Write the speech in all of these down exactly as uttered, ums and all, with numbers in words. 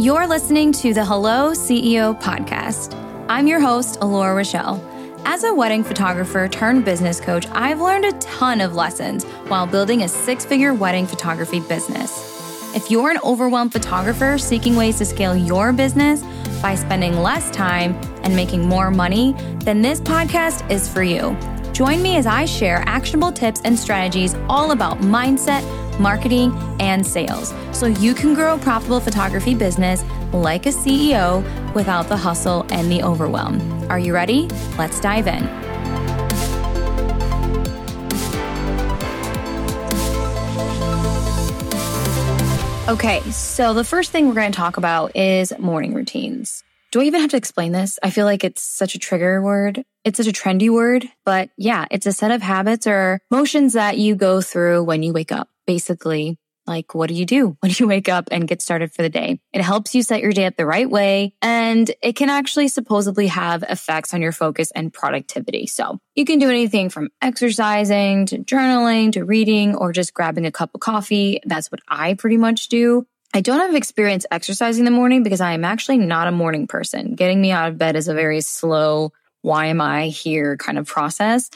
You're listening to the Hello C E O podcast. I'm your host, Alora Rochelle. As a wedding photographer turned business coach, I've learned a ton of lessons while building a six-figure wedding photography business. If you're an overwhelmed photographer seeking ways to scale your business by spending less time and making more money, then this podcast is for you. Join me as I share actionable tips and strategies all about mindset, marketing, and sales, so you can grow a profitable photography business like a C E O without the hustle and the overwhelm. Are you ready? Let's dive in. Okay, so the first thing we're going to talk about is morning routines. Do I even have to explain this? I feel like it's such a trigger word. It's such a trendy word, but yeah, it's a set of habits or motions that you go through when you wake up. Basically, like, what do you do when you wake up and get started for the day? It helps you set your day up the right way, and it can actually supposedly have effects on your focus and productivity. So you can do anything from exercising to journaling to reading or just grabbing a cup of coffee. That's what I pretty much do. I don't have experience exercising in the morning because I am actually not a morning person. Getting me out of bed is a very slow, why am I here kind of process.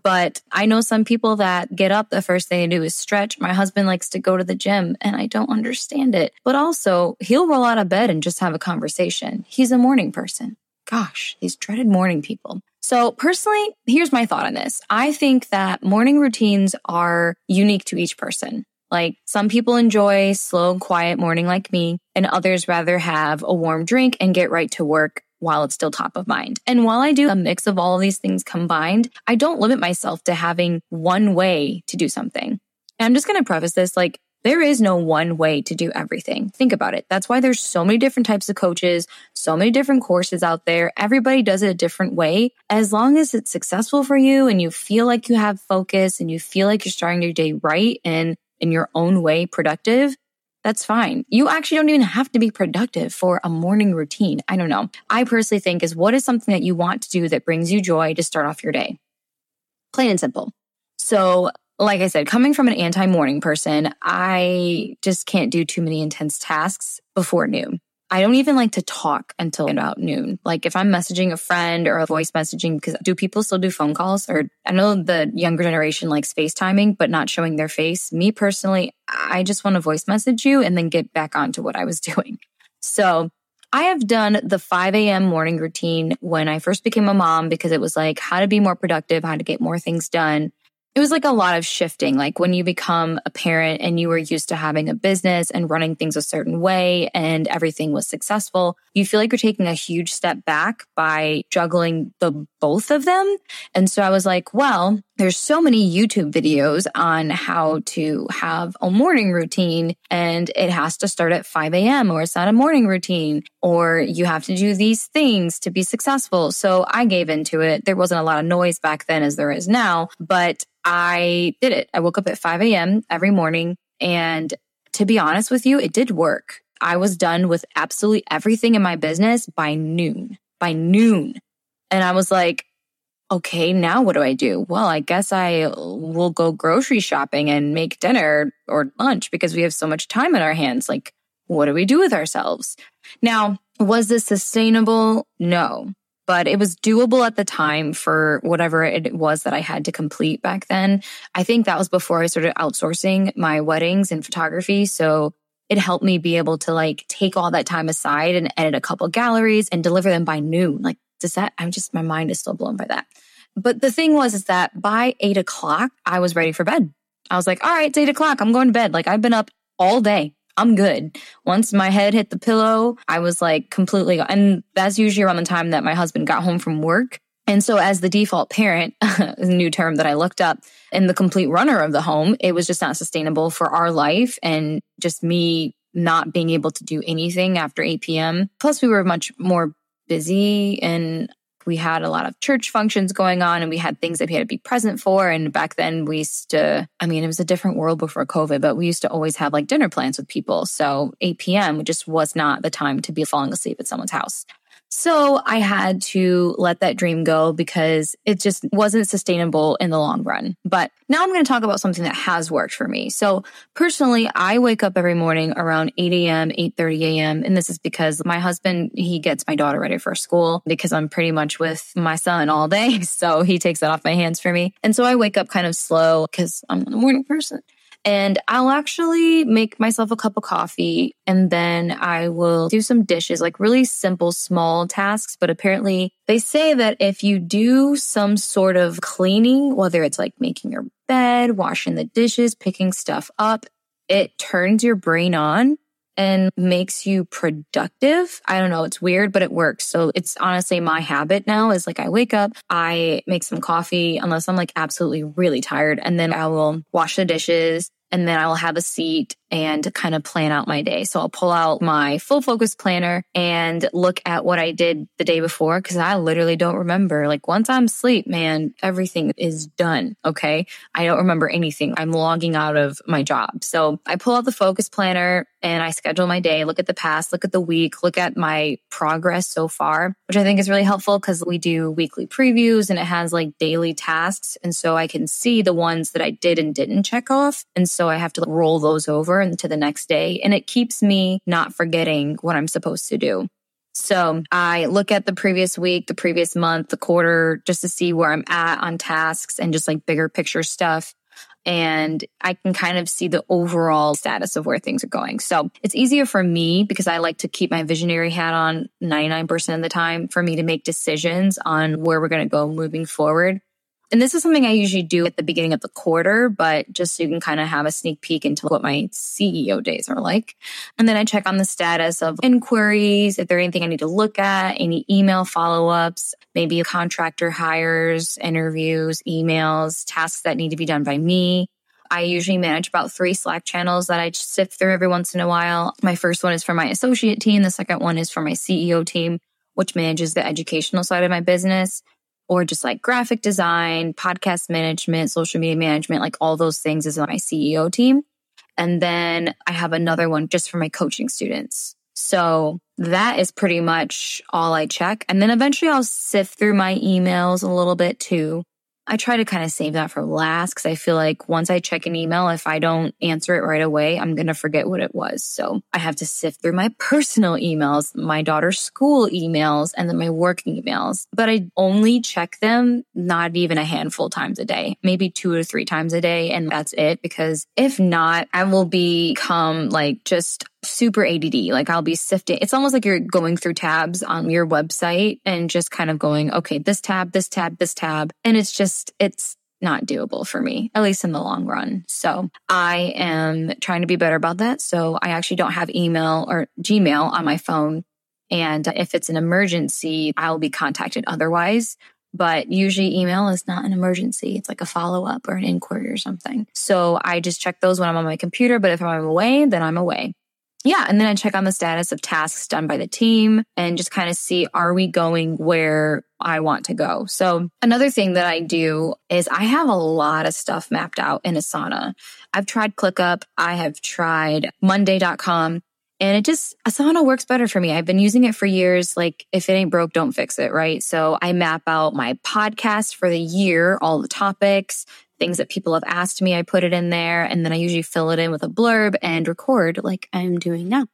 But I know some people that get up, the first thing they do is stretch. My husband likes to go to the gym and I don't understand it. But also he'll roll out of bed and just have a conversation. He's a morning person. Gosh, these dreaded morning people. So personally, here's my thought on this. I think that morning routines are unique to each person. Like, some people enjoy slow, quiet morning like me, and others rather have a warm drink and get right to work while it's still top of mind. And while I do a mix of all of these things combined, I don't limit myself to having one way to do something. And I'm just going to preface this, like, there is no one way to do everything. Think about it. That's why there's so many different types of coaches, so many different courses out there. Everybody does it a different way. As long as it's successful for you and you feel like you have focus and you feel like you're starting your day right and in your own way productive, that's fine. You actually don't even have to be productive for a morning routine. I don't know. I personally think is what is something that you want to do that brings you joy to start off your day? Plain and simple. So like I said, coming from an anti-morning person, I just can't do too many intense tasks before noon. I don't even like to talk until about noon. Like, if I'm messaging a friend or a voice messaging, because do people still do phone calls? Or I know the younger generation likes FaceTiming, but not showing their face. Me personally, I just want to voice message you and then get back onto what I was doing. So I have done the five a.m. morning routine when I first became a mom, because it was like how to be more productive, how to get more things done. It was like a lot of shifting. Like, when you become a parent and you were used to having a business and running things a certain way and everything was successful, you feel like you're taking a huge step back by juggling the both of them. And so I was like, well, there's so many YouTube videos on how to have a morning routine and it has to start at five a.m. or it's not a morning routine, or you have to do these things to be successful. So I gave into it. There wasn't a lot of noise back then as there is now, but I did it. I woke up at five a.m. every morning. And to be honest with you, it did work. I was done with absolutely everything in my business by noon, by noon. And I was like, okay, now what do I do? Well, I guess I will go grocery shopping and make dinner or lunch because we have so much time in our hands. Like, what do we do with ourselves? Now, was this sustainable? No. But it was doable at the time for whatever it was that I had to complete back then. I think that was before I started outsourcing my weddings and photography. So it helped me be able to like take all that time aside and edit a couple galleries and deliver them by noon. Like, does that, I'm just, my mind is still blown by that. But the thing was, is that by eight o'clock, I was ready for bed. I was like, all right, it's eight o'clock. I'm going to bed. Like, I've been up all day. I'm good. Once my head hit the pillow, I was like completely, and that's usually around the time that my husband got home from work. And so as the default parent, a new term that I looked up, and the complete runner of the home, it was just not sustainable for our life and just me not being able to do anything after eight p.m. Plus we were much more busy and we had a lot of church functions going on and we had things that we had to be present for. And back then we used to, I mean, it was a different world before COVID, but we used to always have like dinner plans with people. So eight p.m. just was not the time to be falling asleep at someone's house. So I had to let that dream go because it just wasn't sustainable in the long run. But now I'm going to talk about something that has worked for me. So personally, I wake up every morning around eight a.m., eight thirty a.m. And this is because my husband, he gets my daughter ready for school because I'm pretty much with my son all day. So he takes that off my hands for me. And so I wake up kind of slow because I'm a morning person. And I'll actually make myself a cup of coffee and then I will do some dishes, like really simple, small tasks. But apparently they say that if you do some sort of cleaning, whether it's like making your bed, washing the dishes, picking stuff up, it turns your brain on and makes you productive. I don't know. It's weird, but it works. So it's honestly my habit now is like I wake up, I make some coffee unless I'm like absolutely really tired. And then I will wash the dishes and then I will have a seat and kind of plan out my day. So I'll pull out my full focus planner and look at what I did the day before because I literally don't remember. Like once I'm asleep, man, everything is done, okay? I don't remember anything. I'm logging out of my job. So I pull out the focus planner and I schedule my day, look at the past, look at the week, look at my progress so far, which I think is really helpful because we do weekly previews and it has like daily tasks. And so I can see the ones that I did and didn't check off. And so I have to roll those over into the next day. And it keeps me not forgetting what I'm supposed to do. So I look at the previous week, the previous month, the quarter, just to see where I'm at on tasks and just like bigger picture stuff. And I can kind of see the overall status of where things are going. So it's easier for me because I like to keep my visionary hat on ninety-nine percent of the time for me to make decisions on where we're going to go moving forward. And this is something I usually do at the beginning of the quarter, but just so you can kind of have a sneak peek into what my C E O days are like. And then I check on the status of inquiries, if there's anything I need to look at, any email follow-ups, maybe contractor hires, interviews, emails, tasks that need to be done by me. I usually manage about three Slack channels that I sift through every once in a while. My first one is for my associate team. The second one is for my C E O team, which manages the educational side of my business. Or just like graphic design, podcast management, social media management, like all those things is on my C E O team. And then I have another one just for my coaching students. So that is pretty much all I check. And then eventually I'll sift through my emails a little bit too. I try to kind of save that for last because I feel like once I check an email, if I don't answer it right away, I'm going to forget what it was. So I have to sift through my personal emails, my daughter's school emails, and then my work emails. But I only check them not even a handful times a day, maybe two or three times a day. And that's it because if not, I will become like just super A D D. Like I'll be sifting. It's almost like you're going through tabs on your website and just kind of going, okay, this tab, this tab, this tab. And it's just, it's not doable for me, at least in the long run. So I am trying to be better about that. So I actually don't have email or Gmail on my phone. And if it's an emergency, I'll be contacted otherwise. But usually email is not an emergency. It's like a follow-up or an inquiry or something. So I just check those when I'm on my computer. But if I'm away, then I'm away. Yeah. And then I check on the status of tasks done by the team and just kind of see, are we going where I want to go? So another thing that I do is I have a lot of stuff mapped out in Asana. I've tried ClickUp. I have tried Monday dot com. And it just, Asana works better for me. I've been using it for years. Like if it ain't broke, don't fix it, right? So I map out my podcast for the year, all the topics, things that people have asked me. I put it in there and then I usually fill it in with a blurb and record like I'm doing now.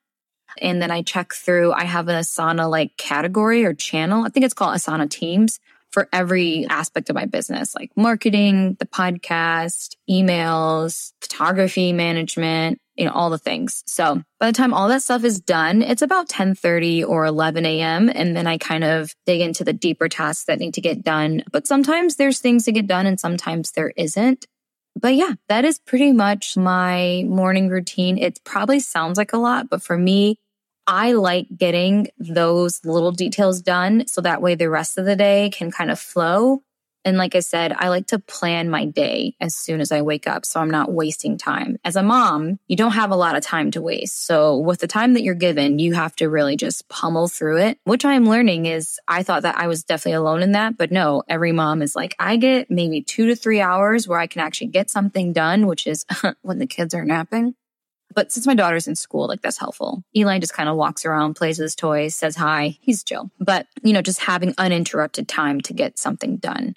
And then I check through, I have an Asana like category or channel. I think it's called Asana Teams for every aspect of my business, like marketing, the podcast, emails, photography management, you know, all the things. So by the time all that stuff is done, it's about ten thirty or eleven a.m. And then I kind of dig into the deeper tasks that need to get done. But sometimes there's things to get done and sometimes there isn't. But yeah, that is pretty much my morning routine. It probably sounds like a lot, but for me, I like getting those little details done. So that way the rest of the day can kind of flow. And like I said, I like to plan my day as soon as I wake up so I'm not wasting time. As a mom, you don't have a lot of time to waste. So with the time that you're given, you have to really just pummel through it, which I'm learning is I thought that I was definitely alone in that. But no, every mom is like, I get maybe two to three hours where I can actually get something done, which is when the kids are napping. But since my daughter's in school, like that's helpful. Eli just kind of walks around, plays with his toys, says hi. He's chill. But, you know, just having uninterrupted time to get something done.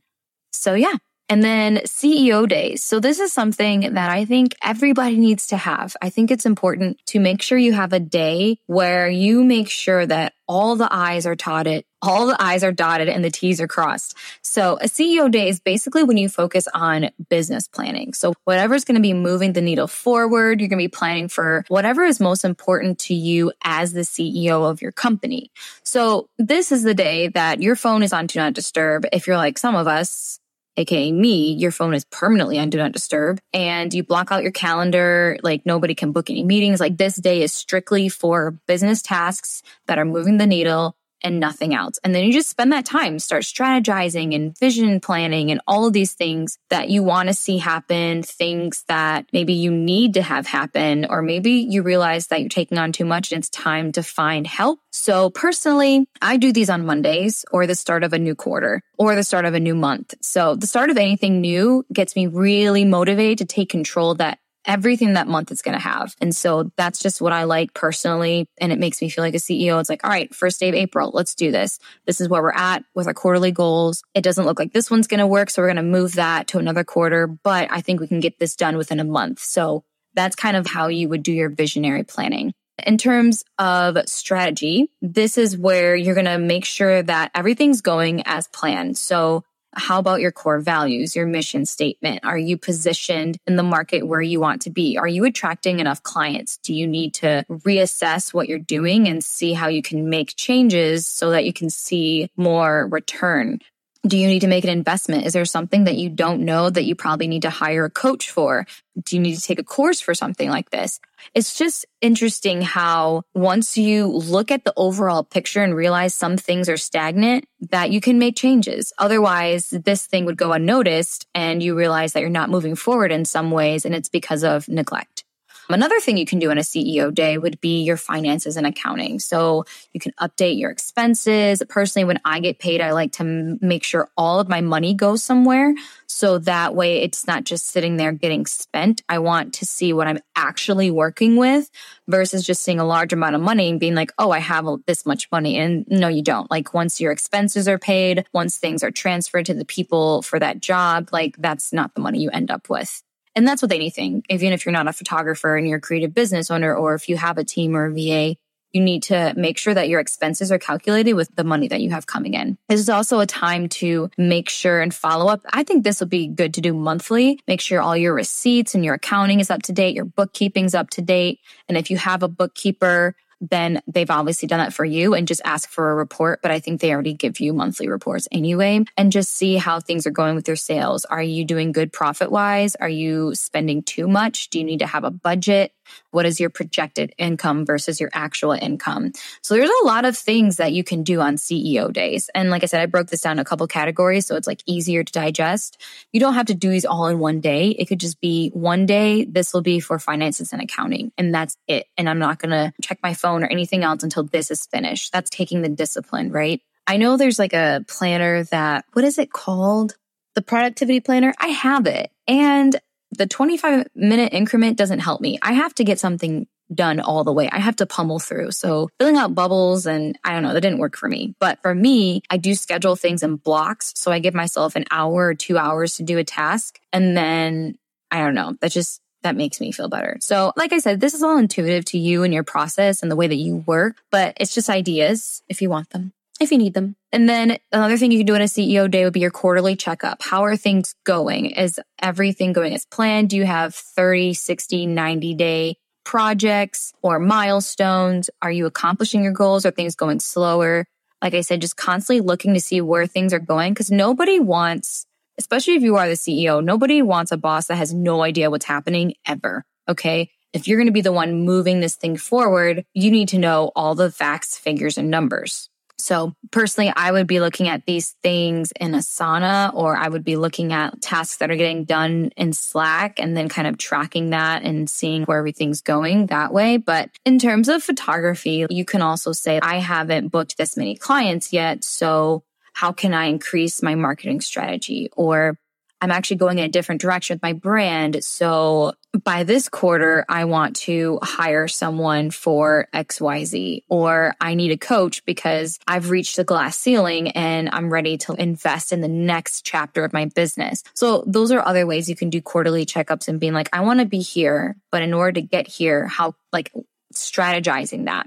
So yeah. And then C E O days. So this is something that I think everybody needs to have. I think it's important to make sure you have a day where you make sure that all the I's are dotted, all the I's are dotted and the T's are crossed. So a C E O day is basically when you focus on business planning. So whatever's going to be moving the needle forward, you're going to be planning for whatever is most important to you as the C E O of your company. So this is the day that your phone is on Do Not Disturb. If you're like some of us, A K A me, your phone is permanently on Do Not Disturb and you block out your calendar. Like nobody can book any meetings. Like this day is strictly for business tasks that are moving the needle and nothing else. And then you just spend that time, start strategizing and vision planning and all of these things that you want to see happen, things that maybe you need to have happen, or maybe you realize that you're taking on too much and it's time to find help. So personally, I do these on Mondays or the start of a new quarter or the start of a new month. So the start of anything new gets me really motivated to take control of that everything that month is going to have. And so that's just what I like personally. And it makes me feel like a C E O. It's like, all right, first day of April, let's do this. This is where we're at with our quarterly goals. It doesn't look like this one's going to work. So we're going to move that to another quarter. But I think we can get this done within a month. So that's kind of how you would do your visionary planning. In terms of strategy, this is where you're going to make sure that everything's going as planned. So how about your core values, your mission statement? Are you positioned in the market where you want to be? Are you attracting enough clients? Do you need to reassess what you're doing and see how you can make changes so that you can see more return? Do you need to make an investment? Is there something that you don't know that you probably need to hire a coach for? Do you need to take a course for something like this? It's just interesting how once you look at the overall picture and realize some things are stagnant, that you can make changes. Otherwise, this thing would go unnoticed and you realize that you're not moving forward in some ways and it's because of neglect. Another thing you can do on a C E O day would be your finances and accounting. So you can update your expenses. Personally, when I get paid, I like to make sure all of my money goes somewhere. So that way it's not just sitting there getting spent. I want to see what I'm actually working with versus just seeing a large amount of money and being like, oh, I have this much money. And no, you don't. Like once your expenses are paid, once things are transferred to the people for that job, like that's not the money you end up with. And that's with anything, even if you're not a photographer and you're a creative business owner, or if you have a team or a V A, you need to make sure that your expenses are calculated with the money that you have coming in. This is also a time to make sure and follow up. I think this will be good to do monthly. Make sure all your receipts and your accounting is up to date, your bookkeeping's up to date. And if you have a bookkeeper, then they've obviously done that for you and just ask for a report. But I think they already give you monthly reports anyway. And just see how things are going with your sales. Are you doing good profit-wise? Are you spending too much? Do you need to have a budget? What is your projected income versus your actual income? So there's a lot of things that you can do on C E O days. And like I said, I broke this down in a couple categories, so it's like easier to digest. You don't have to do these all in one day. It could just be one day, this will be for finances and accounting, and that's it. And I'm not going to check my phone or anything else until this is finished. That's taking the discipline, right? I know there's like a planner that, what is it called? The productivity planner. I have it. And the twenty-five minute increment doesn't help me. I have to get something done all the way. I have to pummel through. So filling out bubbles and I don't know, that didn't work for me. But for me, I do schedule things in blocks. So I give myself an hour or two hours to do a task. And then I don't know, that just, that makes me feel better. So like I said, this is all intuitive to you and your process and the way that you work, but it's just ideas if you want them, if you need them. And then another thing you can do on a C E O day would be your quarterly checkup. How are things going? Is everything going as planned? Do you have thirty, sixty, ninety day projects or milestones? Are you accomplishing your goals? Are things going slower? Like I said, just constantly looking to see where things are going, because nobody wants, especially if you are the C E O, nobody wants a boss that has no idea what's happening ever. Okay. If you're going to be the one moving this thing forward, you need to know all the facts, figures, and numbers. So personally, I would be looking at these things in Asana, or I would be looking at tasks that are getting done in Slack and then kind of tracking that and seeing where everything's going that way. But in terms of photography, you can also say, I haven't booked this many clients yet, so how can I increase my marketing strategy? Or I'm actually going in a different direction with my brand. So by this quarter, I want to hire someone for X Y Z, or I need a coach because I've reached the glass ceiling and I'm ready to invest in the next chapter of my business. So those are other ways you can do quarterly checkups and being like, I want to be here, but in order to get here, how, like strategizing that.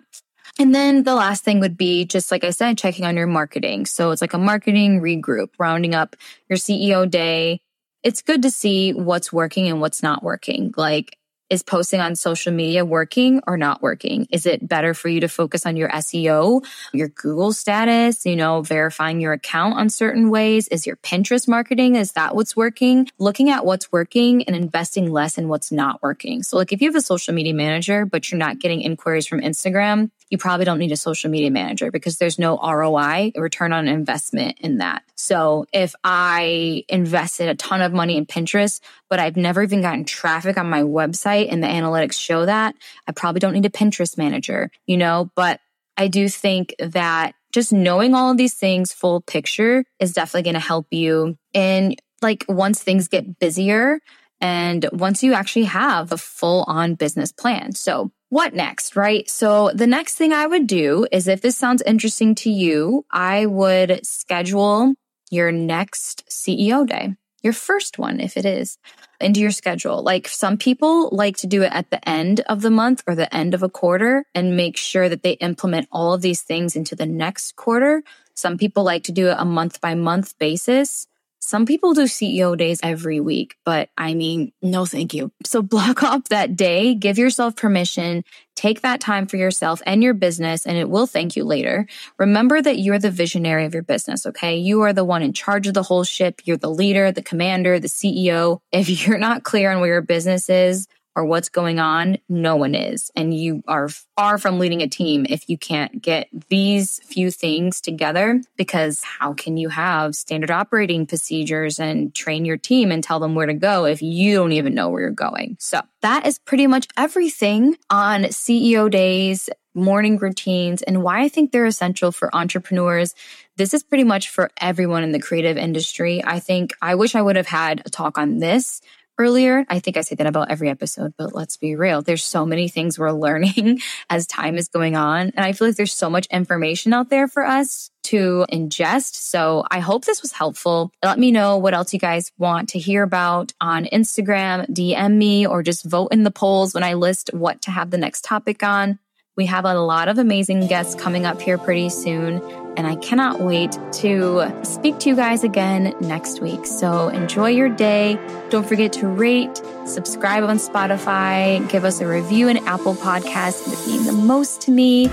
And then the last thing would be just like I said, checking on your marketing. So it's like a marketing regroup, rounding up your C E O day. It's good to see what's working and what's not working. Like, is posting on social media working or not working? Is it better for you to focus on your S E O, your Google status, you know, verifying your account on certain ways? Is your Pinterest marketing, is that what's working? Looking at what's working and investing less in what's not working. So like if you have a social media manager, but you're not getting inquiries from Instagram, you probably don't need a social media manager because there's no R O I, return on investment in that. So if I invested a ton of money in Pinterest, but I've never even gotten traffic on my website and the analytics show that, I probably don't need a Pinterest manager, you know, but I do think that just knowing all of these things full picture is definitely going to help you. And like once things get busier and once you actually have a full on business plan. So what next, right? So the next thing I would do is, if this sounds interesting to you, I would schedule your next C E O day, your first one if it is, into your schedule. Like some people like to do it at the end of the month or the end of a quarter and make sure that they implement all of these things into the next quarter. Some people like to do it a month by month basis. Some people do C E O days every week, but I mean, no thank you. So block off that day, give yourself permission, take that time for yourself and your business, and it will thank you later. Remember that you're the visionary of your business, okay? You are the one in charge of the whole ship. You're the leader, the commander, the C E O. If you're not clear on where your business is or what's going on, no one is. And you are far from leading a team if you can't get these few things together, because how can you have standard operating procedures and train your team and tell them where to go if you don't even know where you're going? So that is pretty much everything on C E O days, morning routines, and why I think they're essential for entrepreneurs. This is pretty much for everyone in the creative industry. I think I wish I would have had a talk on this earlier. I think I say that about every episode, but let's be real. There's so many things we're learning as time is going on. And I feel like there's so much information out there for us to ingest. So I hope this was helpful. Let me know what else you guys want to hear about on Instagram, D M me, or just vote in the polls when I list what to have the next topic on. We have a lot of amazing guests coming up here pretty soon, and I cannot wait to speak to you guys again next week. So enjoy your day. Don't forget to rate, subscribe on Spotify, give us a review in Apple Podcasts. It would mean the most to me.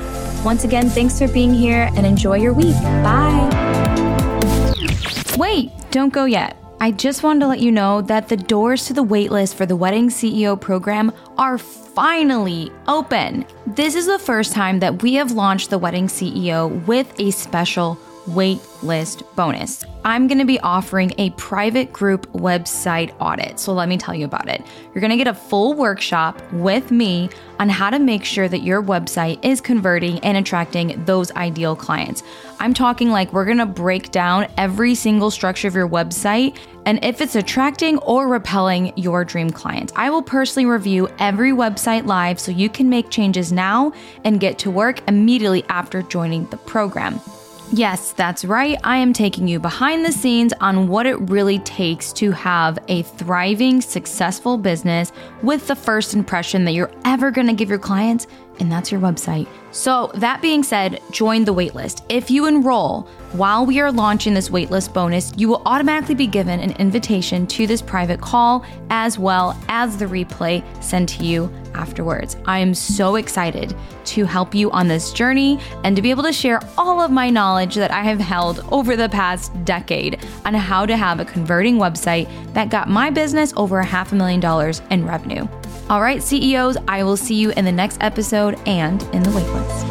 Once again, thanks for being here and enjoy your week. Bye. Wait, don't go yet. I just wanted to let you know that the doors to the waitlist for the Wedding C E O program are finally open. This is the first time that we have launched the Wedding C E O with a special waitlist bonus. I'm going to be offering a private group website audit. So let me tell you about it. You're going to get a full workshop with me on how to make sure that your website is converting and attracting those ideal clients. I'm talking like we're going to break down every single structure of your website and if it's attracting or repelling your dream clients. I will personally review every website live so you can make changes now and get to work immediately after joining the program. Yes, that's right. I am taking you behind the scenes on what it really takes to have a thriving, successful business with the first impression that you're ever going to give your clients, and that's your website. So that being said, join the waitlist. If you enroll while we are launching this waitlist bonus, you will automatically be given an invitation to this private call as well as the replay sent to you afterwards. I am so excited to help you on this journey and to be able to share all of my knowledge that I have held over the past decade on how to have a converting website that got my business over a half a million dollars in revenue. All right, C E Os, I will see you in the next episode and in the waitlist.